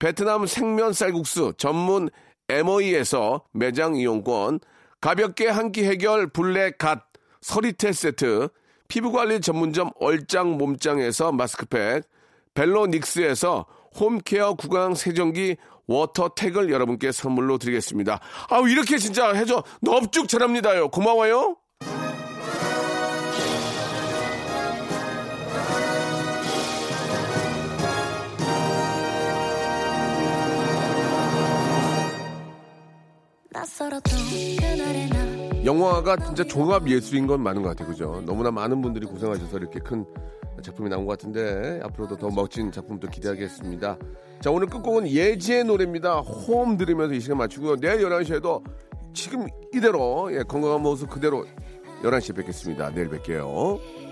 베트남 생면 쌀국수 전문 엠오이에서 매장 이용권, 가볍게 한 끼 해결 블랙 갓 서리테 세트, 피부관리 전문점 얼짱 몸짱에서 마스크팩, 벨로닉스에서 홈케어 구강 세정기 워터택을 여러분께 선물로 드리겠습니다. 아우, 이렇게 진짜 해줘. 넙죽 잘합니다요. 고마워요. 영화가 진짜 종합예술인 건 많은 것 같아요. 그죠? 너무나 많은 분들이 고생하셔서 이렇게 큰 작품이 나온 것 같은데 앞으로도 더 멋진 작품도 기대하겠습니다. 자, 오늘 끝곡은 예지의 노래입니다. 홈 들으면서 이 시간 마치고요. 내일 열한 시에도 지금 이대로, 예, 건강한 모습 그대로 열한 시에 뵙겠습니다. 내일 뵐게요.